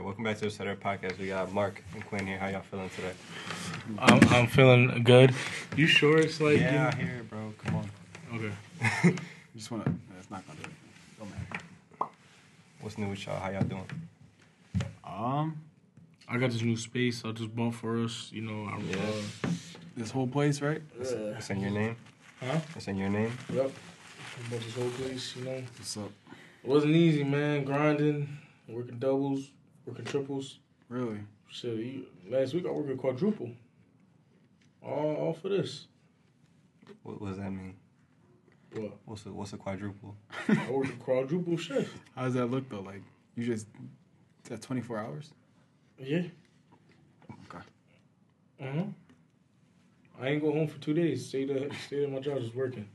right, welcome back to the Setter Podcast. We got Mark and Quinn here. How y'all feeling today? I'm feeling good. You sure it's like... Yeah, I hear it, bro. Come on. Okay. I just want to... It's not going to do it. Don't matter. What's new with y'all? How y'all doing? I got this new space I just bought for us. You know, this whole place, right? It's in your name? Huh? It's in your name? Yep. I bought this whole place, you know. What's up? It wasn't easy, man. Grinding, working doubles, working triples. Really? Shit, last week I worked a quadruple. All for this. What does that mean? What? What's a quadruple? I worked a quadruple shift. How does that look, though? Like, you just... That's 24 hours? Yeah. Okay. Uh-huh. I ain't go home for 2 days. Stayed at my job just working.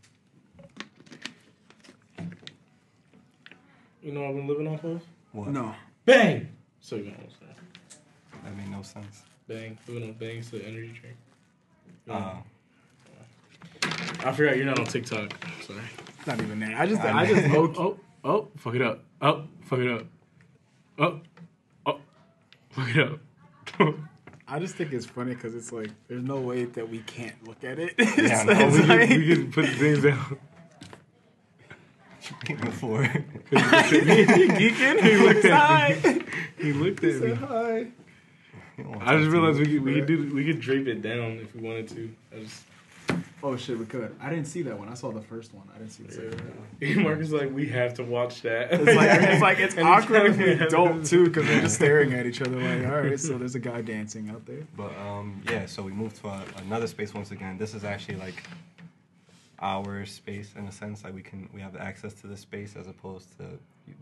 You know what I've been living off of? What? No. Bang! So you don't understand. That made no sense. Bang. Living on Bang, so energy drink. Oh. I forgot you're not on TikTok. Sorry. It's not even there. I just oh, fuck it up. Oh, fuck it up. Oh, fuck it up. I just think it's funny because it's like, there's no way that we can't look at it. Yeah, so no, we can put things down. Before. He looked at me. He looked at me. Hi. I just realized we could drape it down if we wanted to. Oh shit, we could. I didn't see that one. I saw the first one. I didn't see the second one. Mark is like, we have to watch that. It's awkward if we don't too, because we're just staring at each other like, all right, so there's a guy dancing out there. But yeah, so we moved to another space once again. This is actually like our space in a sense, like we have access to this space as opposed to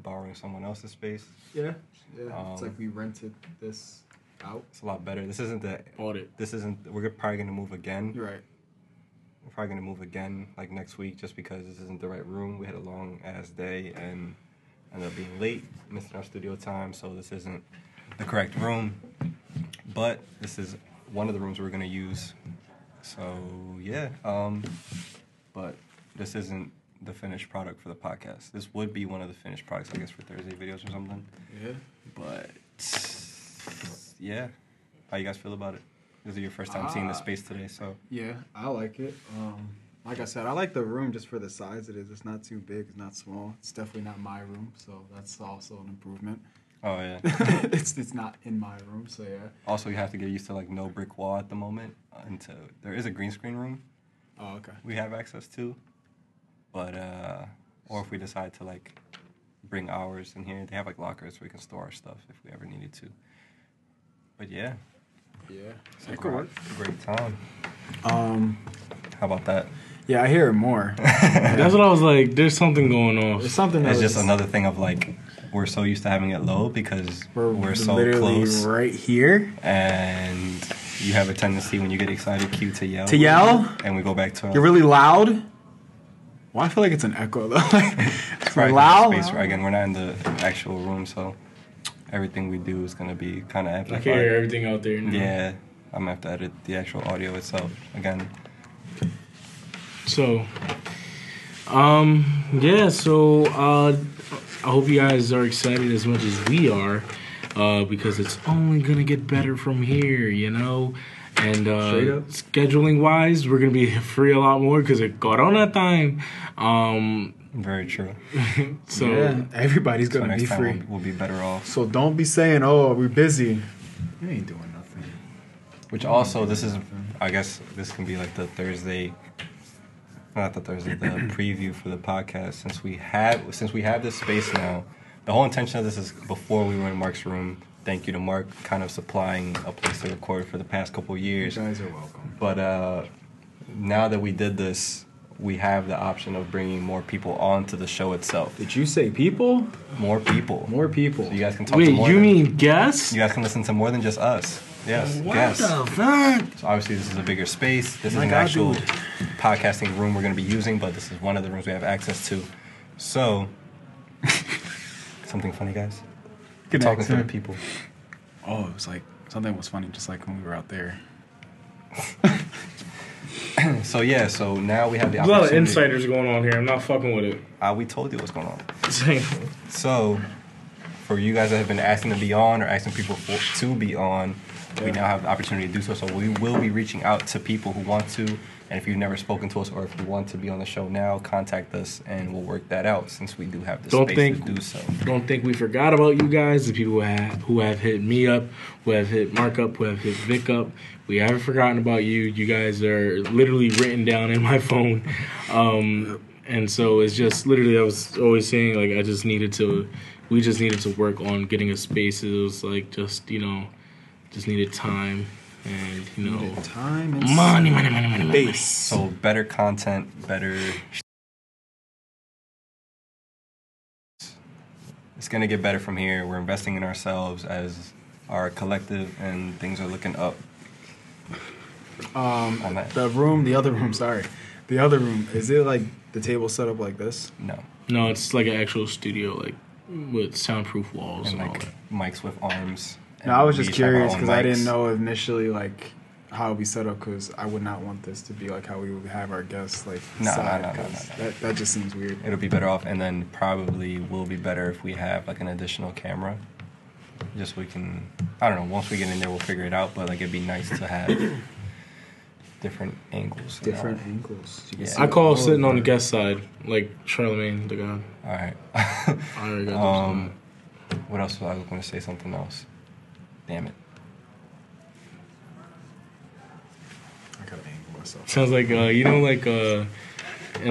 borrowing someone else's space. Yeah. It's like we rented this out. It's a lot better. This isn't the audit. We're probably gonna move again. You're right. We're probably gonna move again like next week just because this isn't the right room. We had a long ass day and ended up being late, missing our studio time. So this isn't the correct room, but this is one of the rooms we're gonna use. So yeah. But this isn't the finished product for the podcast. This would be one of the finished products, I guess, for Thursday videos or something. Yeah. But, yeah. How you guys feel about it? This is your first time seeing the space today, so. Yeah, I like it. Like I said, I like the room just for the size it is. It's not too big. It's not small. It's definitely not my room, so that's also an improvement. Oh, yeah. It's not in my room, so yeah. Also, you have to get used to, like, no brick wall at the moment. There is a green screen room. Oh, okay. We have access to, but or if we decide to like bring ours in here, they have like lockers where we can store our stuff if we ever needed to. But yeah, it's a great time. How about that? Yeah, I hear it more. That's what I was like. There's something going on. There's something. It's just another thing of like we're so used to having it low because we're so close right here and. You have a tendency when you get excited, Q, to yell. And we go back to... You're really loud? Well, I feel like it's an echo, though. It's right loud. Space. Again, we're not in the actual room, so everything we do is going to be kind of amplified. I can hear everything out there now. Yeah. I'm going to have to edit the actual audio itself again. So, yeah, so I hope you guys are excited as much as we are. Because it's only going to get better from here, you know? And scheduling-wise, we're going to be free a lot more because it's Corona time. Very true. So yeah, everybody's going to be free. We'll be better off. So don't be saying, oh, we're busy. You ain't doing nothing. Which also, this is, I guess this can be like the Thursday... Not the Thursday, the preview for the podcast. Since we have this space now... The whole intention of this is before we were in Mark's room. Thank you to Mark kind of supplying a place to record for the past couple of years. You guys are welcome. But now that we did this, we have the option of bringing more people onto the show itself. Did you say people? More people. More people. So you guys can talk to more. Wait, you mean guests? You guys can listen to more than just us. Yes, guests. What the fuck? So obviously this is a bigger space. This is an actual podcasting room we're going to be using, but this is one of the rooms we have access to. So... Something funny, guys? Good talking accent. To the people. Oh, it was like, something was funny, just like when we were out there. So, yeah, so now we have the opportunity. There's a lot of insiders going on here. I'm not fucking with it. We told you what's going on. So, for you guys that have been asking to be on or asking people to be on, we now have the opportunity to do so. So we will be reaching out to people who want to. And if you've never spoken to us or if you want to be on the show now, contact us and we'll work that out since we do have the space to do so. Don't think we forgot about you guys, the people who have hit me up, who have hit Mark up, who have hit Vic up. We haven't forgotten about you. You guys are literally written down in my phone. And so it's just literally, I was always saying, like, we just needed to work on getting a space. It was like just needed time. And, time and money. Base. So better content, better. It's going to get better from here. We're investing in ourselves as our collective, and things are looking up. The other room, is it like the table set up like this? No, it's like an actual studio, like with soundproof walls and like all that. Mics with arms. No, I was just curious because I didn't know initially like how it'd be set up because I would not want this to be like how we would have our guests like. No. That just seems weird. It'll be better off, and then probably will be better if we have like an additional camera. Just so we can, I don't know. Once we get in there, we'll figure it out. But like, it'd be nice to have different angles. I call sitting on the guest side, like Charlemagne the God. All right. I already got what else was I going to say? Something else. Damn it. I gotta angle myself. Sounds like, in,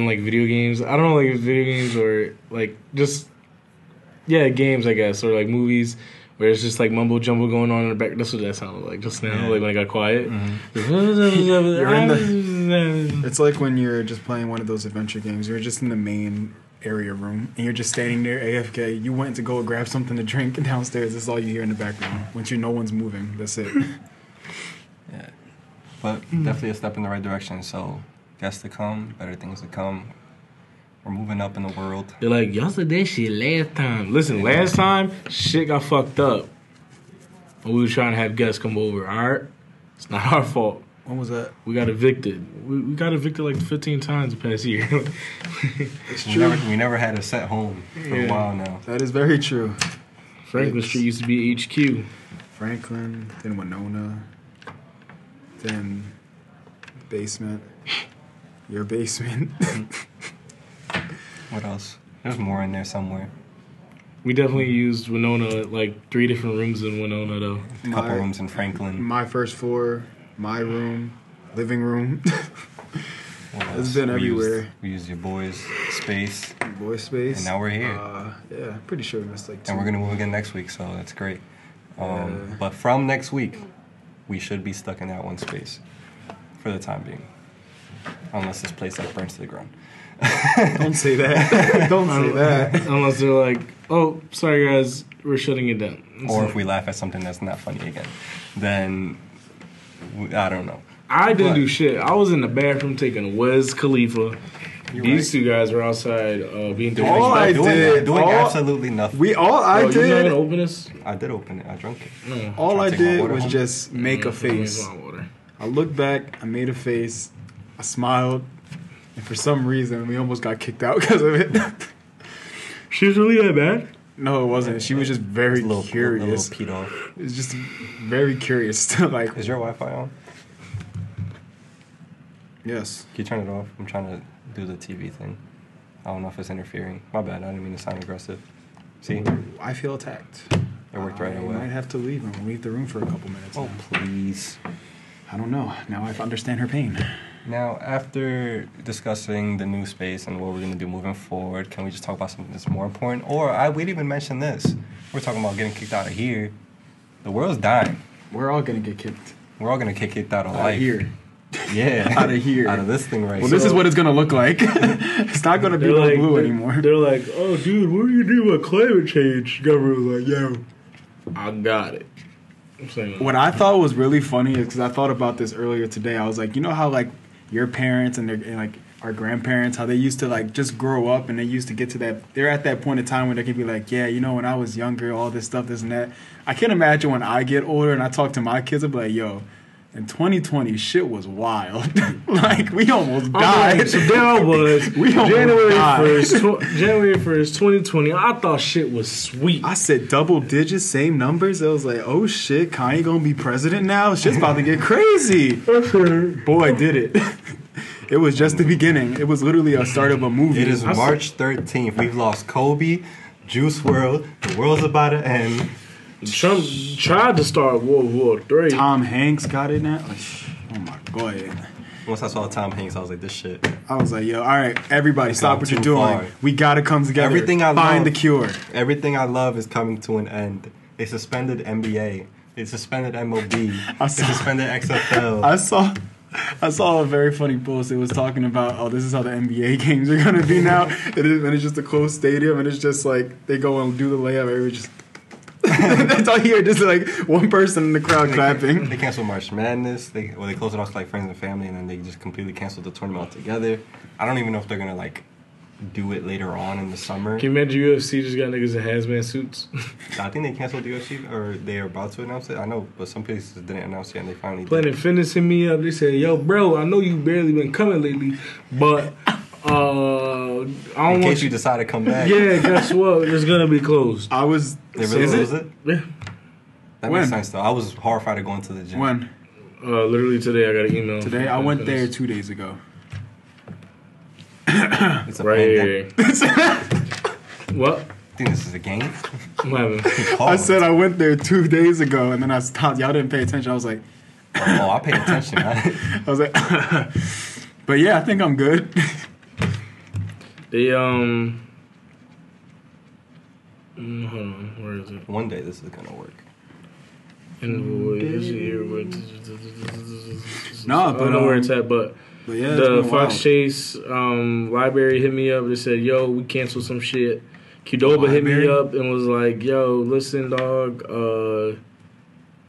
like, video games. I don't know, like, video games or, like, just, games, I guess, or, like, movies where it's just, like, mumbo-jumbo going on in the back. That's what that sounded like just now, like, when I got quiet. Mm-hmm. It's like when you're just playing one of those adventure games. You're just in the main area room and you're just standing there AFK. You went to go grab something to drink downstairs. This is all you hear in the background. Once no one's moving, that's it. Yeah, but definitely a step in the right direction. So guests to come, better things to come. We're moving up in the world. They're like, y'all said that shit last time. Listen, last time shit got fucked up. We were trying to have guests come over. Alright, it's not our fault. When was that? We got evicted. We got evicted like 15 times the past year. It's true. We never had a set home for a while now. That is very true. Franklin Street used to be HQ. Franklin, then Winona, then basement. Your basement. What else? There's more in there somewhere. We definitely used Winona, like 3 different rooms in Winona, though. A couple rooms in Franklin. My first floor. My room, living room. It's been everywhere. We used your boys' space. And now we're here. I'm pretty sure we missed like 2. And we're going to move again next week, so that's great. But from next week, we should be stuck in that one space for the time being. Unless this place like burns to the ground. Don't say that. Unless they're like, oh, sorry guys, we're shutting it down. Or if we laugh at something that's not funny again, then... I don't know. I didn't do shit. I was in the bathroom taking Wiz Khalifa. These 2 guys were outside being doing absolutely nothing. You not gonna open this? I did open it. I drank it. No. All I did was just make a face. I looked back. I made a face. I smiled. And for some reason, we almost got kicked out because of it. She was really that bad? No, it wasn't. She was just very curious. It was just very curious to like. Is your Wi-Fi on? Yes. Can you turn it off? I'm trying to do the TV thing. I don't know if it's interfering. My bad. I didn't mean to sound aggressive. See? I feel attacked. It worked right away. I might have to leave and leave the room for a couple minutes. Oh, please. I don't know. Now I understand her pain. Now, after discussing the new space and what we're going to do moving forward, can we just talk about something that's more important? Or we'd even mention this. We're talking about getting kicked out of here. The world's dying. We're all going to get kicked. We're all going to get kicked out of life. Out of here. Yeah. Out of here. Out of this thing right here. Well, this is what it's going to look like. It's not going to be like blue anymore. They're like, oh, dude, what do you do with climate change? Government was like, yo, I got it. What I thought was really funny is because I thought about this earlier today. I was like, you know how, like, your parents and like our grandparents, how they used to like just grow up and they used to get to that. They're at that point in time where they can be like, yeah, you know, when I was younger, all this stuff, this and that. I can't imagine when I get older and I talk to my kids, I'll be like, yo, In 2020, shit was wild. Like, we almost died. Like, so there I was. January 1st, 2020. I thought shit was sweet. I said double digits, same numbers. I was like, oh shit, Kanye gonna be president now? Shit's about to get crazy. Boy, did it. It was just the beginning. It was literally a start of a movie. It is March 13th. We've lost Kobe, Juice WRLD. The world's about to end. Trump tried to start World War III. Tom Hanks got it now. Oh my god! Once I saw Tom Hanks, I was like, "This shit." I was like, "Yo, all right, everybody, stop what you're doing. Far. We gotta come together. Find the cure. Everything I love is coming to an end. They suspended NBA. They suspended MLB. They suspended XFL. I saw a very funny post. It was talking about, oh, this is how the NBA games are gonna be now. And it's just a closed stadium, and it's just like they go and do the layup. Everybody just. That's all you hear, just like one person in the crowd clapping. They canceled March Madness. They closed it off to like friends and family, and then they just completely canceled the tournament altogether. I don't even know if they're gonna like do it later on in the summer. Can you imagine UFC just got niggas in hazmat suits? I think they canceled the UFC, or they are about to announce it. I know, but some places didn't announce it, and they finally. Planet Fitness hit me up. They said, "Yo, bro, I know you barely been coming lately, but." In case you decide to come back. Yeah, guess what? It's gonna be closed. I was. They really closed it? Yeah. That makes sense though. I was horrified of going to the gym. When? Literally today. I got an email. Today I went there 2 days ago. It's a pandemic. What? I think this is a game. I said I went there 2 days ago, and then I stopped. Y'all didn't pay attention. I was like, oh, I paid attention. I was like, but yeah, I think I'm good. They, hold on, where is it? One day this is gonna work. No, but I don't know where it's at, but yeah, the Fox Chase library hit me up. They said, yo, we canceled some shit. Qdoba hit me up and was like, yo, listen, dog,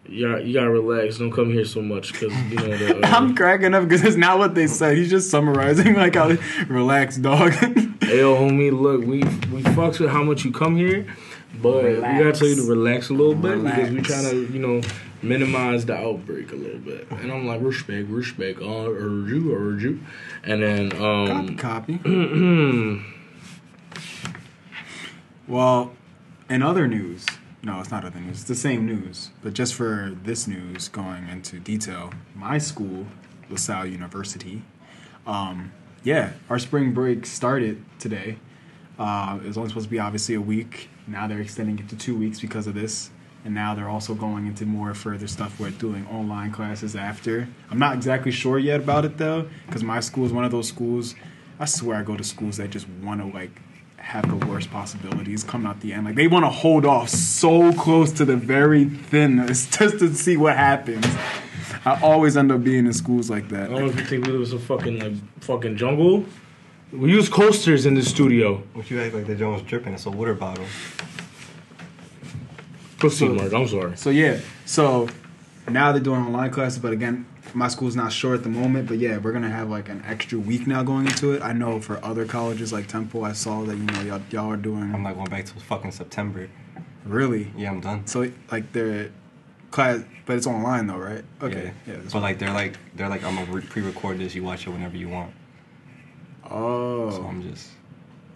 you gotta relax. Don't come here so much because you know. I'm cracking up because it's not what they said. He's just summarizing like, "I relax, dog." Hey, yo, homie, look, we fucks with how much you come here, but relax. We gotta tell you to relax a little bit because we trying to, you know, minimize the outbreak a little bit. And I'm like, respect, I urge you, and then copy. Well, in other news. No, it's not other news. It's the same news. But just for this news, going into detail, my school, LaSalle University, our spring break started today. It was only supposed to be, obviously, a week. Now they're extending it to 2 weeks because of this. And now they're also going into more further stuff where doing online classes after. I'm not exactly sure yet about it, though, because my school is one of those schools. I swear I go to schools that just want to, like, have the worst possibilities come out the end. Like, they want to hold off so close to the very thinnest just to see what happens. I always end up being in schools like that. I don't know if you think we live in a fucking jungle. We use coasters in the studio. What you act like the jungle was dripping? It's a water bottle. Proceed, Mark. I'm sorry. So, yeah. So, now they're doing online classes, but again, my school's not sure at the moment, but yeah, we're going to have like an extra week now going into it. I know for other colleges like Temple, I saw that, you know, y'all are doing... I'm not going back till fucking September. Really? Yeah, I'm done. So, like, their class... But it's online, though, right? Okay. Yeah. But, like, they're like, I'm going to pre-record this. You watch it whenever you want. Oh. So I'm just...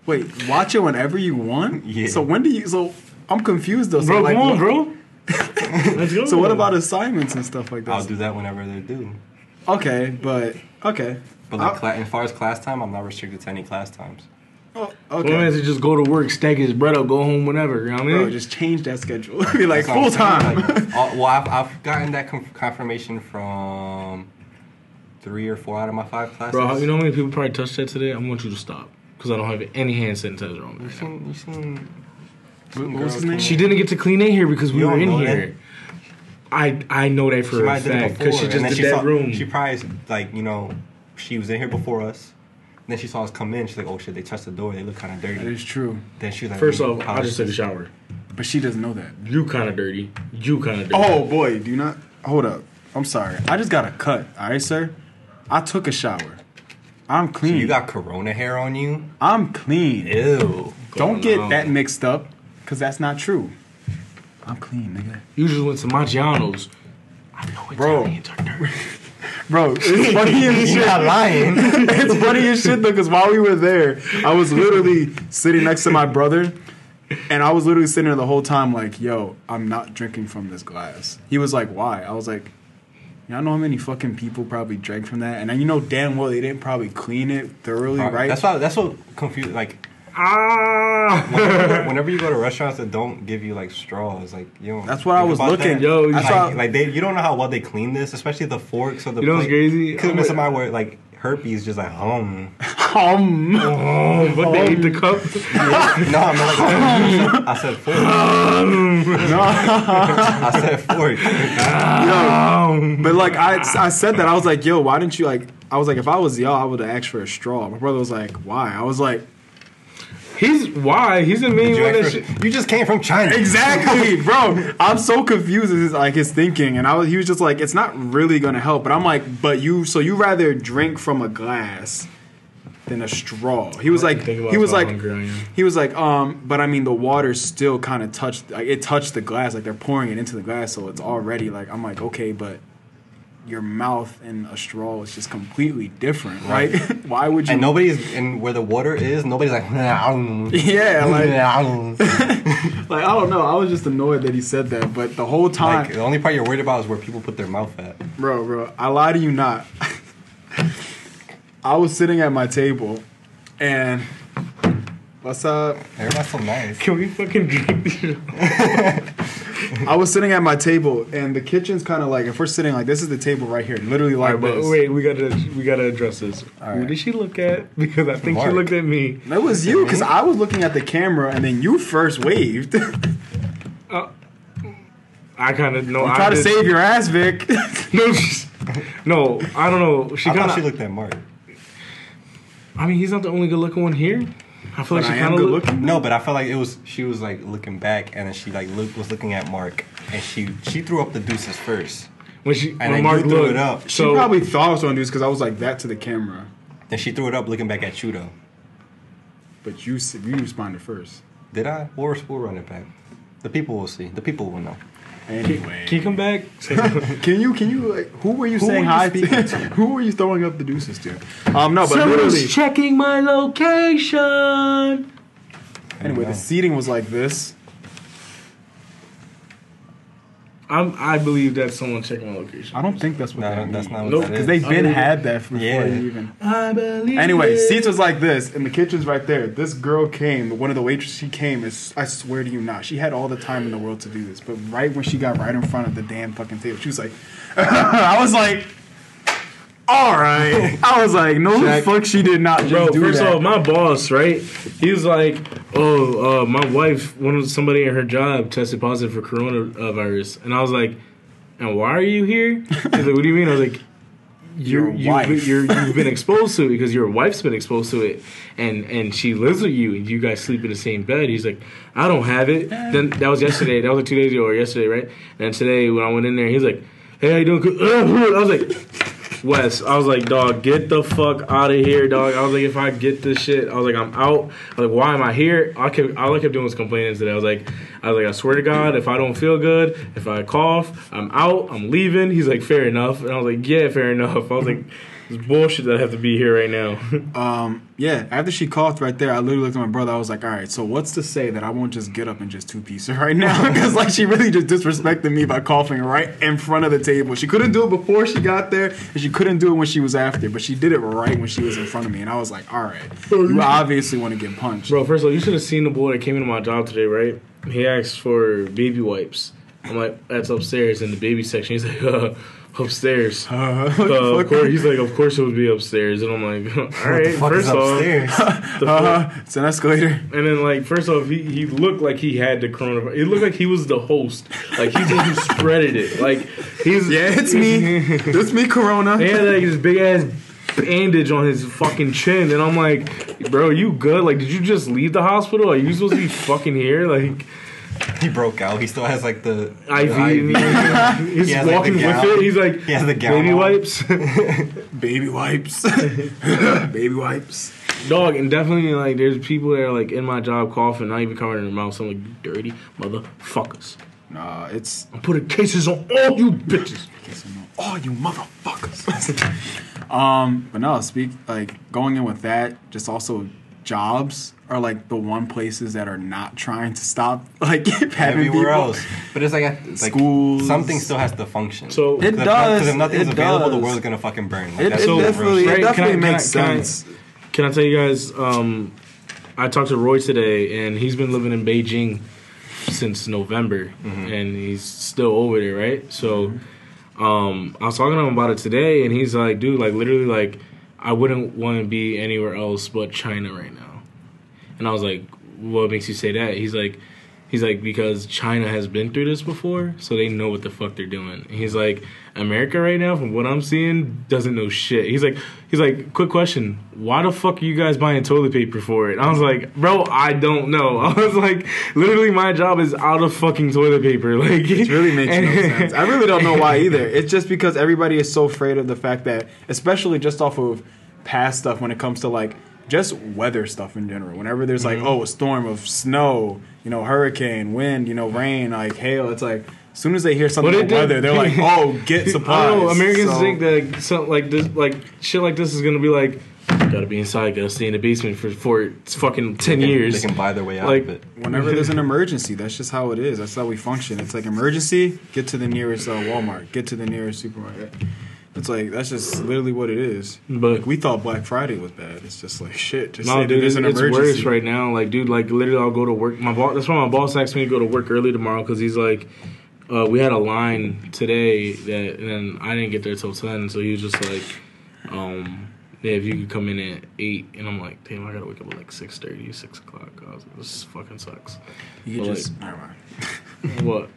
Wait, watch it whenever you want? Yeah. So when do you... So, I'm confused, though. So, bro, like, come on, bro. Let's go. So what about assignments and stuff like that? I'll do that whenever they're due. Okay. But like, as far as class time, I'm not restricted to any class times. Oh, okay. Well, to just go to work, stack his bread up, go home whenever. You know what I mean? Bro, just change that schedule. Be like full time. Like, I've gotten that confirmation from 3 or 4 out of my 5 classes. Bro, you know how many people probably touched that today? I want you to stop because I don't have any hand sanitizer on me. You seen she didn't get to clean in here because we were in here. I know that for a fact because she just did that room. She probably, like, you know, she was in here before us. And then she saw us come in. She's like, oh shit, they touched the door. They look kind of dirty. That is true. Then she was like, first off, I just took a shower. But she doesn't know that. You kind of dirty. Oh boy, do you not? Hold up. I'm sorry. I just got a cut. All right, sir. I took a shower. I'm clean. So you got corona hair on you? I'm clean. Ew. Don't get that mixed up. Because that's not true. I'm clean, nigga. You just went to Maggiano's. I know Italians are dirty. Bro, it's funny as shit. You're not lying. It's funny as shit, though, because while we were there, I was literally sitting next to my brother, and I was literally sitting there the whole time like, yo, I'm not drinking from this glass. He was like, why? I was like, I know how many fucking people probably drank from that, and you know damn well they didn't probably clean it thoroughly, right? That's what confused. Like, whenever you go to restaurants that don't give you like straws, like you know, that's what I was looking. That. Yo, you don't know how well they clean this, especially the forks or the. You know what's crazy? Could have been somebody where like herpes just like but they ate the cup. Yeah. No, I'm like, I said fork. No, I said fork. Yo, but like I said that I was like, yo, why didn't you like? I was like, if I was y'all, I would have asked for a straw. My brother was like, why? I was like, he's a mean one. You just came from China, exactly, bro. I'm so confused at his thinking, and he was just like, it's not really gonna help. But I'm like, so you rather drink from a glass than a straw? He was like, but I mean, the water still kind of touched the glass, like they're pouring it into the glass, so it's already like, I'm like, okay, but your mouth and a straw is just completely different, right? Why would you? And where the water is, nobody's like, yeah, like, I don't know. I was just annoyed that he said that, but the whole time, like, the only part you're worried about is where people put their mouth at. Bro, I lie to you not. I was sitting at my table, and what's up? Everybody's so nice. Can we fucking drink this? I was sitting at my table, and the kitchen's kind of like, if we're sitting like this is the table right here, literally like right, this. But wait, we gotta address this. Right. Who did she look at? Because I think she looked at me. That was you, because I was looking at the camera, and then you first waved. I kind of know. Try to save your ass, Vic. No, I don't know. She looked at Mark. I mean, he's not the only good-looking one here. I feel like she kind of looking. No, but I felt like she was like looking back, and then she like was looking at Mark, and she threw up the deuces first. When Mark threw it up, she probably thought I was throwing deuces because I was like that to the camera. Then she threw it up looking back at you though. But you responded first. Did I? We'll run it back. The people will see. The people will know. Anyway, can you come back? Can you? Like, who were you saying hi to? Who were you throwing up the deuces to? No, but someone's checking my location. Anyway, the seating was like this. I believe that someone's checking my location. I don't think that's what that means. That's not what that is. Because they've been had that before even. I believe. Anyway, seats was like this, and the kitchen's right there. This girl came, one of the waitresses, she came, and I swear to you not, she had all the time in the world to do this, but right when she got right in front of the damn fucking table, she was like, I was like, all right. I was like, no, the fuck, she did not just do that. First of all, my boss, right? He was like, oh, my wife, somebody at her job tested positive for coronavirus. And I was like, and why are you here? He's like, what do you mean? I was like, you've been exposed to it because your wife's been exposed to it. And she lives with you, and you guys sleep in the same bed. He's like, I don't have it. Then that was yesterday. That was like 2 days ago or yesterday, right? And today when I went in there, he's like, hey, how you doing? I was like... Wes, I was like, dog, get the fuck out of here, dog. I was like, if I get this shit, I was like, I'm out. I was like, why am I here? All I kept doing was complaining today. I swear to God, if I don't feel good, if I cough, I'm out, I'm leaving. He's like, fair enough. And I was like, yeah, fair enough. I was like, it's bullshit that I have to be here right now. Yeah, after she coughed right there, I literally looked at my brother. I was like, all right, so what's to say that I won't just get up and just two-piece her right now? Because, like, she really just disrespected me by coughing right in front of the table. She couldn't do it before she got there, and she couldn't do it when she was after, but she did it right when she was in front of me. And I was like, all right, you obviously want to get punched. Bro, first of all, you should have seen the boy that came into my job today, right? He asked for baby wipes. I'm like, that's upstairs in the baby section. He's like, upstairs. Of course, he's like, of course it would be upstairs. And I'm like, all right, first off, it's an escalator. And then, like, first off, he looked like he had the coronavirus. It looked like he was the host. Like, he's the one who spreaded it. Like, he's... Yeah, it's me. It's me, Corona. They had, like, this big-ass bandage on his fucking chin. And I'm like, bro, you good? Like, did you just leave the hospital? Are you supposed to be fucking here? Like... He broke out. He still has like the IV. He's walking with it. He's like, he has the gown. Baby wipes. Baby wipes. Baby wipes. Dog, and definitely like there's people that are like in my job coughing, not even covering their mouth. So I'm like, you dirty motherfuckers. Nah, I'm putting cases on all you bitches. Cases on all you motherfuckers. Fuck. But no, going in with that, just also jobs are like the one places that are not trying to stop like having everywhere people. Else. But it's like at schools, something still has to function. So it does. Because if nothing's available, the world's gonna fucking burn. Like, it definitely makes sense. Can I tell you guys? I talked to Roy today, and he's been living in Beijing since November, and he's still over there, right? So I was talking to him about it today, and he's like, dude, like literally, like I wouldn't want to be anywhere else but China right now. And I was like, what makes you say that? He's like, because China has been through this before, so they know what the fuck they're doing. And he's like, America right now, from what I'm seeing, doesn't know shit. He's like, quick question, why the fuck are you guys buying toilet paper for it? I was like, bro, I don't know. I was like, literally, my job is out of fucking toilet paper. Like, it really makes no sense. I really don't know why either. It's just because everybody is so afraid of the fact that, especially just off of past stuff when it comes to like, just weather stuff in general. Whenever there's like, a storm of snow, hurricane, wind, rain, like hail, it's like as soon as they hear something about weather, they're like, oh, get supplies. I know, Americans think that something like this, like shit like this is gonna be like, gotta be inside, gotta stay in the basement for fucking 10 years. They can buy their way out of it. Whenever there's an emergency, that's just how it is. That's how we function. It's like emergency, get to the nearest Walmart, get to the nearest supermarket. It's like, that's just literally what it is. But like, we thought Black Friday was bad. It's just like, shit. Just no, dude, it's worse right now. Like, dude, like, literally, I'll go to work. That's why my boss asked me to go to work early tomorrow, because he's like, we had a line today, and I didn't get there till 10, so he was just like, yeah, if you could come in at 8, and I'm like, damn, I gotta wake up at like 6:30, 6 o'clock. I was like, this fucking sucks. You could just, like, never mind. What?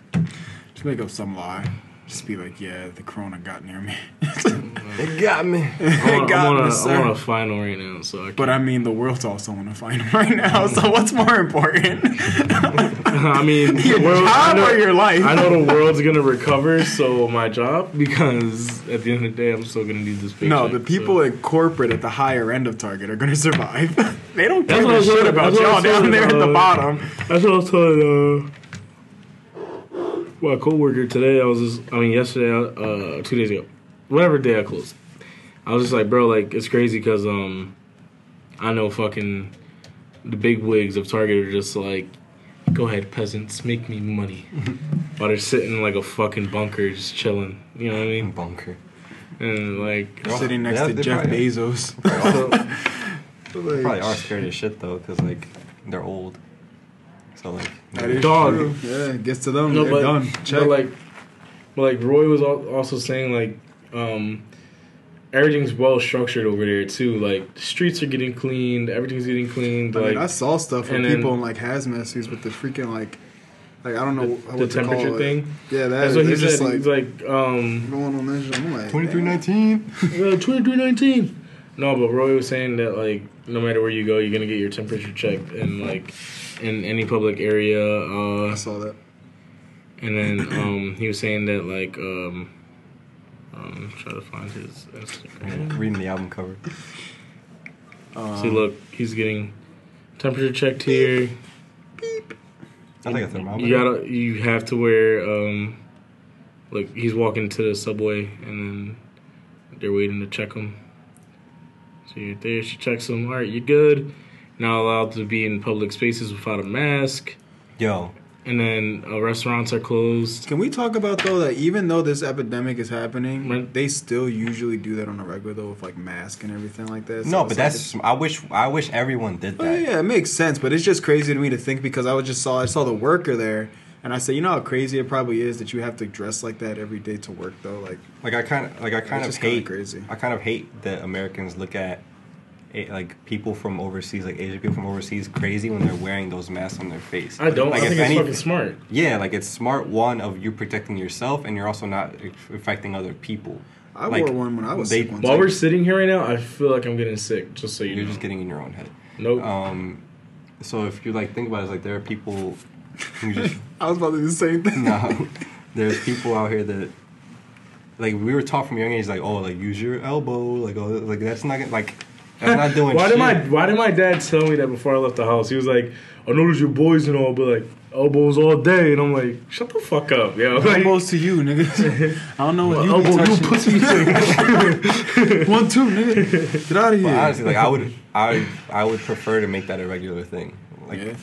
Just make up some lie. Just be like, yeah, the corona got near me. It got me. I'm on a final right now, so. But I mean, the world's also on a final right now. So what's more important? I mean, your job or your life? I know the world's gonna recover, so my job, because at the end of the day, I'm still gonna need this paycheck. No, the people at corporate at the higher end of Target are gonna survive. They don't give a shit about y'all down there at the bottom. That's what I was telling my coworker today. Yesterday, 2 days ago, whatever day I closed, I was just like, bro, like, it's crazy because I know fucking the big wigs of Target are just like, go ahead, peasants, make me money. While they're sitting in like a fucking bunker just chilling. You know what I mean? Bunker. And like, they're sitting next to Jeff Bezos. Probably are scared as shit though, because like, they're old. So like, dog. Yeah, it gets to them. No, they're done. Check. But Roy was also saying like, everything's well structured over there too. Like the streets are getting cleaned, everything's getting cleaned. I mean, I saw stuff from people in like hazmat suits with the freaking like I don't know what to call it. The temperature thing. Yeah, that's what he said. Just he's like going on this. I'm like 2319. 2319. No, but Roy was saying that like no matter where you go, you're gonna get your temperature checked and like. In any public area. I saw that. And then he was saying that, like, try to find his Instagram. Reading the album cover. See, look, he's getting temperature checked here. Beep. I think I threw him out. You have to wear, like, he's walking to the subway, and then they're waiting to check him. So you're there, she checks him. All right, you good. Not allowed to be in public spaces without a mask. Yo. And then restaurants are closed. Can we talk about, though, that even though this epidemic is happening, right, they still usually do that on a regular, though, with, like, masks and everything like that? So no, but that's... Like, I wish everyone did that. Yeah, it makes sense, but it's just crazy to me to think, because I saw the worker there, and I said, you know how crazy it probably is that you have to dress like that every day to work, though? I kind of hate that Americans look at... Asian people from overseas crazy when they're wearing those masks on their face. I think it's fucking smart. Yeah, like it's smart, one, of you protecting yourself, and you're also not affecting other people. I wore one when I was sick. While we're sitting here right now, I feel like I'm getting sick, just so you know. You're just getting in your own head. Nope. So if you like think about it, it's like there are people who just... I was about to do the same thing. No. There's people out here that... Like we were taught from a young age, like, oh, like use your elbow, like, oh, like that's not... like. I'm not doing shit. Why did my dad tell me that before I left the house? He was like, I noticed your boys and all, but like, elbows all day. And I'm like, shut the fuck up, yo. Elbows to you, nigga. I don't know what you elbow, you pussy. 1, 2, nigga. Get out of here. But honestly, like, I would prefer to make that a regular thing. Like, yeah.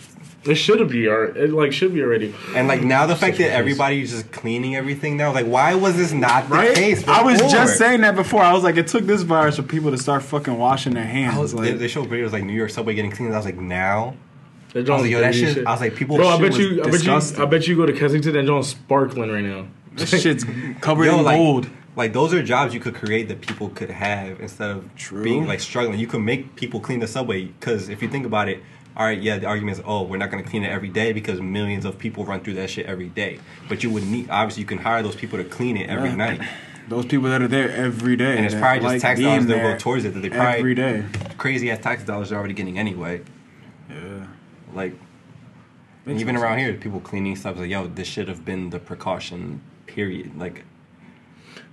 It should be already. And like now, the fact that everybody's just cleaning everything now, like why was this not the case before? I was just saying that before. I was like, it took this virus for people to start fucking washing their hands. They showed videos like New York subway getting cleaned. I was like, now. I was like, yo, that shit. I was like, people. Bro, I bet you go to Kensington and John's sparkling right now. This shit's covered in gold. Like, those are jobs you could create that people could have instead of being like struggling. You could make people clean the subway because if you think about it. All right, yeah, the argument is, oh, we're not going to clean it every day because millions of people run through that shit every day. But you would need, obviously, you can hire those people to clean it every night. Those people that are there every day. And it's probably just like tax dollars that go towards it. That they probably, every day. Crazy-ass tax dollars they're already getting anyway. Yeah. Like, and even around here, people cleaning stuff, like, yo, this should have been the precaution, period. Like,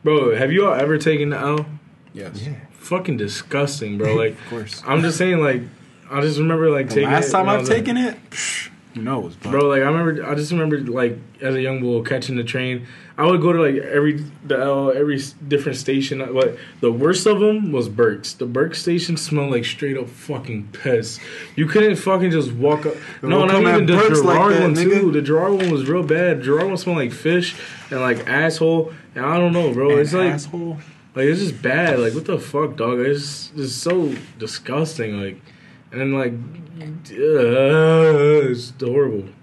bro, have you all ever taken the L? Yes. Yeah. Fucking disgusting, bro. Like, of course. I'm just saying, like, I just remember, like, taking it. Last time I've taken it, who knows, bro, like, I just remember, like, as a young boy catching the train, I would go to, like, every different station. Like, the worst of them was Burks. The Burks station smelled like straight-up fucking piss. You couldn't fucking just walk up. No, not even the Girard one, too. The Girard one was real bad. Girard one smelled like fish and, like, asshole. And I don't know, bro. It's like, asshole? Like, it's just bad. Like, what the fuck, dog? It's so disgusting, like. And like, it's horrible. It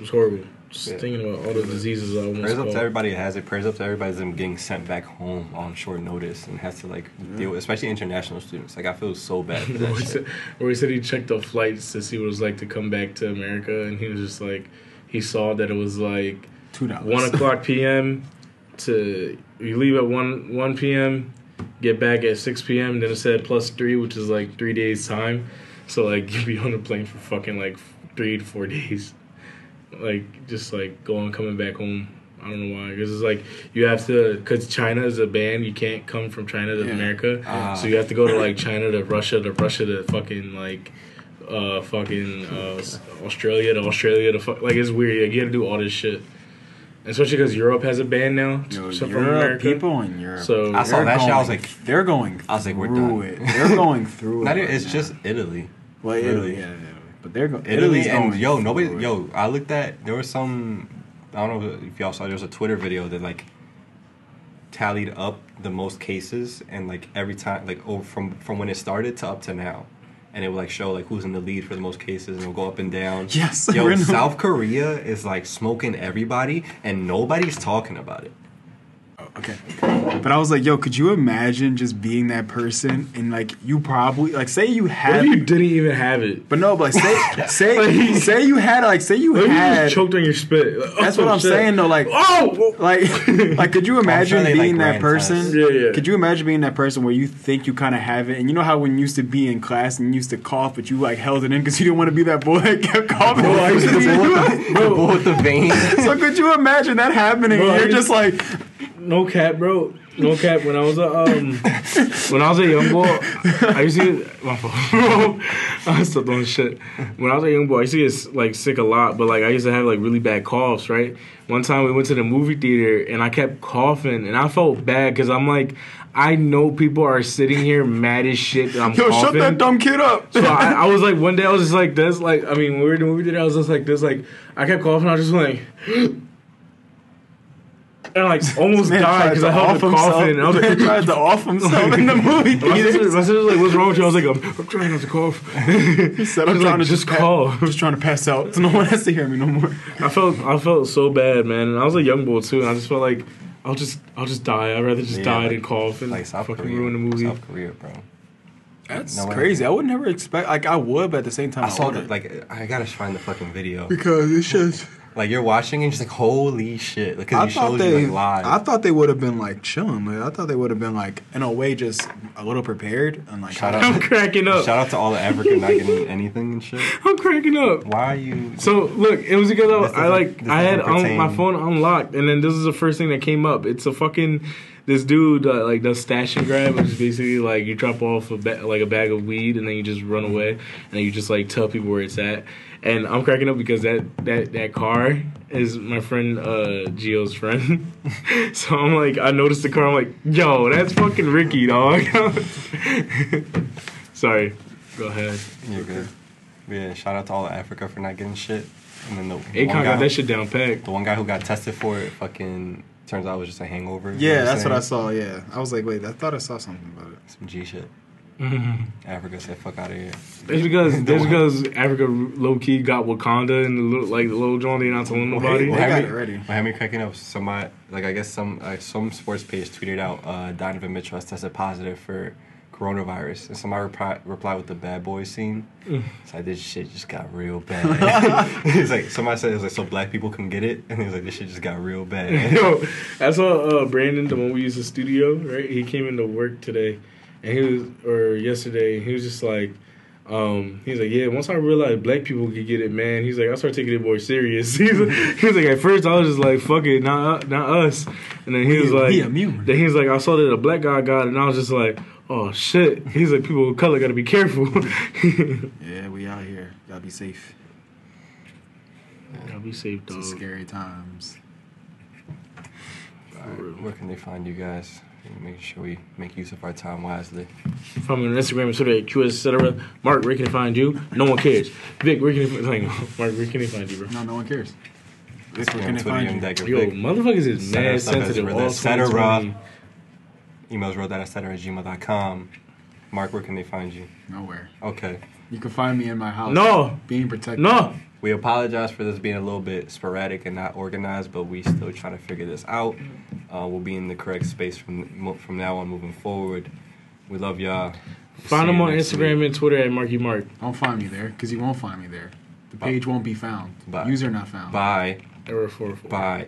was horrible. Just thinking about all the diseases I almost caught. Prayers up to everybody that has it. Prayers up to everybody that's getting sent back home on short notice and has to, like, deal with, especially international students. Like, I feel so bad for that shit. Where he said he checked the flights to see what it was like to come back to America, and he was just like, he saw that it was like $2. 1 o'clock p.m. to, you leave at 1 p.m., get back at 6 p.m. Then it said +3, which is like 3 days time. So like you'd be on the plane for fucking like 3 to 4 days. Like just like going, coming back home. I don't know why. Because it's like you have to, because China is a ban. You can't come from China to America. So you have to go to like China to Russia to Russia to fucking like Australia to Australia to fuck. Like it's weird. Like, you got to do all this shit. Especially because Europe has a ban now. Yo, Europe, people in Europe. So I saw that shit. I was like, they're going. I was like, we're done. They're going through it. It's just Italy. Well, Italy, yeah, but they're going. Italy's and yo, nobody. Yo, I looked at. There was some. I don't know if y'all saw. There was a Twitter video that like tallied up the most cases and like every time, like over from when it started to up to now. And it would like show like who's in the lead for the most cases, and it'll go up and down. Yes, yo, South Korea is like smoking everybody, and nobody's talking about it. Oh, okay, but I was like, yo, could you imagine just being that person and like you probably like say you had what if you didn't even have it, but no, but like say you had like say you what had you just choked on your spit. Like, that's what I'm saying though. Like oh, like could you imagine being that person? Yeah. Could you imagine being that person where you think you kind of have it, and you know how when you used to be in class and you used to cough, but you like held it in because you didn't want to be that boy that kept coughing. The boy with the vein. So could you imagine that happening? Bro, you're just like. No cap, bro. No cap. When I was a young boy, I used to get my fault. I was still doing shit. When I was a young boy, I used to get like sick a lot, but like I used to have like really bad coughs, right? One time we went to the movie theater and I kept coughing and I felt bad because I'm like, I know people are sitting here mad as shit that I'm coughing. Yo, shut that dumb kid up. So I was like, one day I was just like this, like I mean when we were in the movie theater, I was just like this, like I kept coughing, I was just like and like almost died because I held the coffin. And I was like, tried to off himself in the movie. My sister was like, "What's wrong with you?" I was like, "I'm trying not to cough." He said, "I'm trying to just call. I'm just trying to pass out. So no one has to hear me no more." I felt so bad, man. And I was a young boy too, and I just felt like I'll just die. I'd rather just die than cough and like fucking ruin the movie. South Korea, bro. That's crazy. I would never expect. Like I would, but at the same time, I saw that. Like I gotta find the fucking video because it's just. Like, you're watching and you're just like, holy shit. Because like, he shows you, like, live. I thought they would have been, like, chilling. Like, I thought they would have been, like, in a way, just a little prepared. And like, I'm cracking up. Shout out to all the African not getting anything and shit. I'm cracking up. Why are you... So, look, it was because I had my phone unlocked. And then this is the first thing that came up. It's a fucking... This dude, like, does stash and grab, which is basically, like, you drop off, a bag of weed, and then you just run away, and then you just, like, tell people where it's at. And I'm cracking up because that car is my friend, Gio's friend. So I'm like, I noticed the car, I'm like, yo, that's fucking Ricky, dog. Sorry. Go ahead. You're good. Yeah, shout out to all of Africa for not getting shit. And then Akon got that shit down packed. The one guy who got tested for it fucking... Turns out it was just a hangover. Yeah, that's what I saw, yeah. I was like, wait, I thought I saw something about it. Some G shit. Mm-hmm. Africa said, fuck out of here. It's because Africa low-key got Wakanda and the little joint they're not telling nobody. They got it ready. I had me cracking up. Somebody, like, I guess some sports page tweeted out, Donovan Mitchell has tested positive for coronavirus. And somebody replied with the bad boy scene. So this shit just got real bad. It's like, somebody said, it was like, so black people can get it? And he was like, this shit just got real bad. Yo, I saw Brandon, the one we used to studio, right? He came into work today, and yesterday, and he was just like, he's like, yeah, once I realized black people could get it, man, he's like, I started taking it more serious. He was like, at first I was just like, fuck it, not us. And then he was like, I saw that a black guy got it, and I was just like, oh shit. He's like, people of color gotta be careful. Yeah, we out here. Gotta be safe. Gotta be safe, dog. It's scary times. All right, where can they find you guys? Making sure we make use of our time wisely. Follow me on Instagram and Twitter at QS, etc. Mark, where can they find you? No one cares. Vic, where can they find you? Mark, where can they find you, bro? No one cares. Vic, where can they find you? Yo, motherfuckers is mad sensitive. Etc. Emails road.etc@gmail.com. Mark, where can they find you? Nowhere. Okay. You can find me in my house. No. Being protected. No. We apologize for this being a little bit sporadic and not organized, but we still trying to figure this out. We'll be in the correct space from now on moving forward. We love y'all. Find him on Instagram and Twitter at Marky Mark. Don't find me there, because you won't find me there. The page won't be found. Bye. User not found. Bye. Error 404. Bye.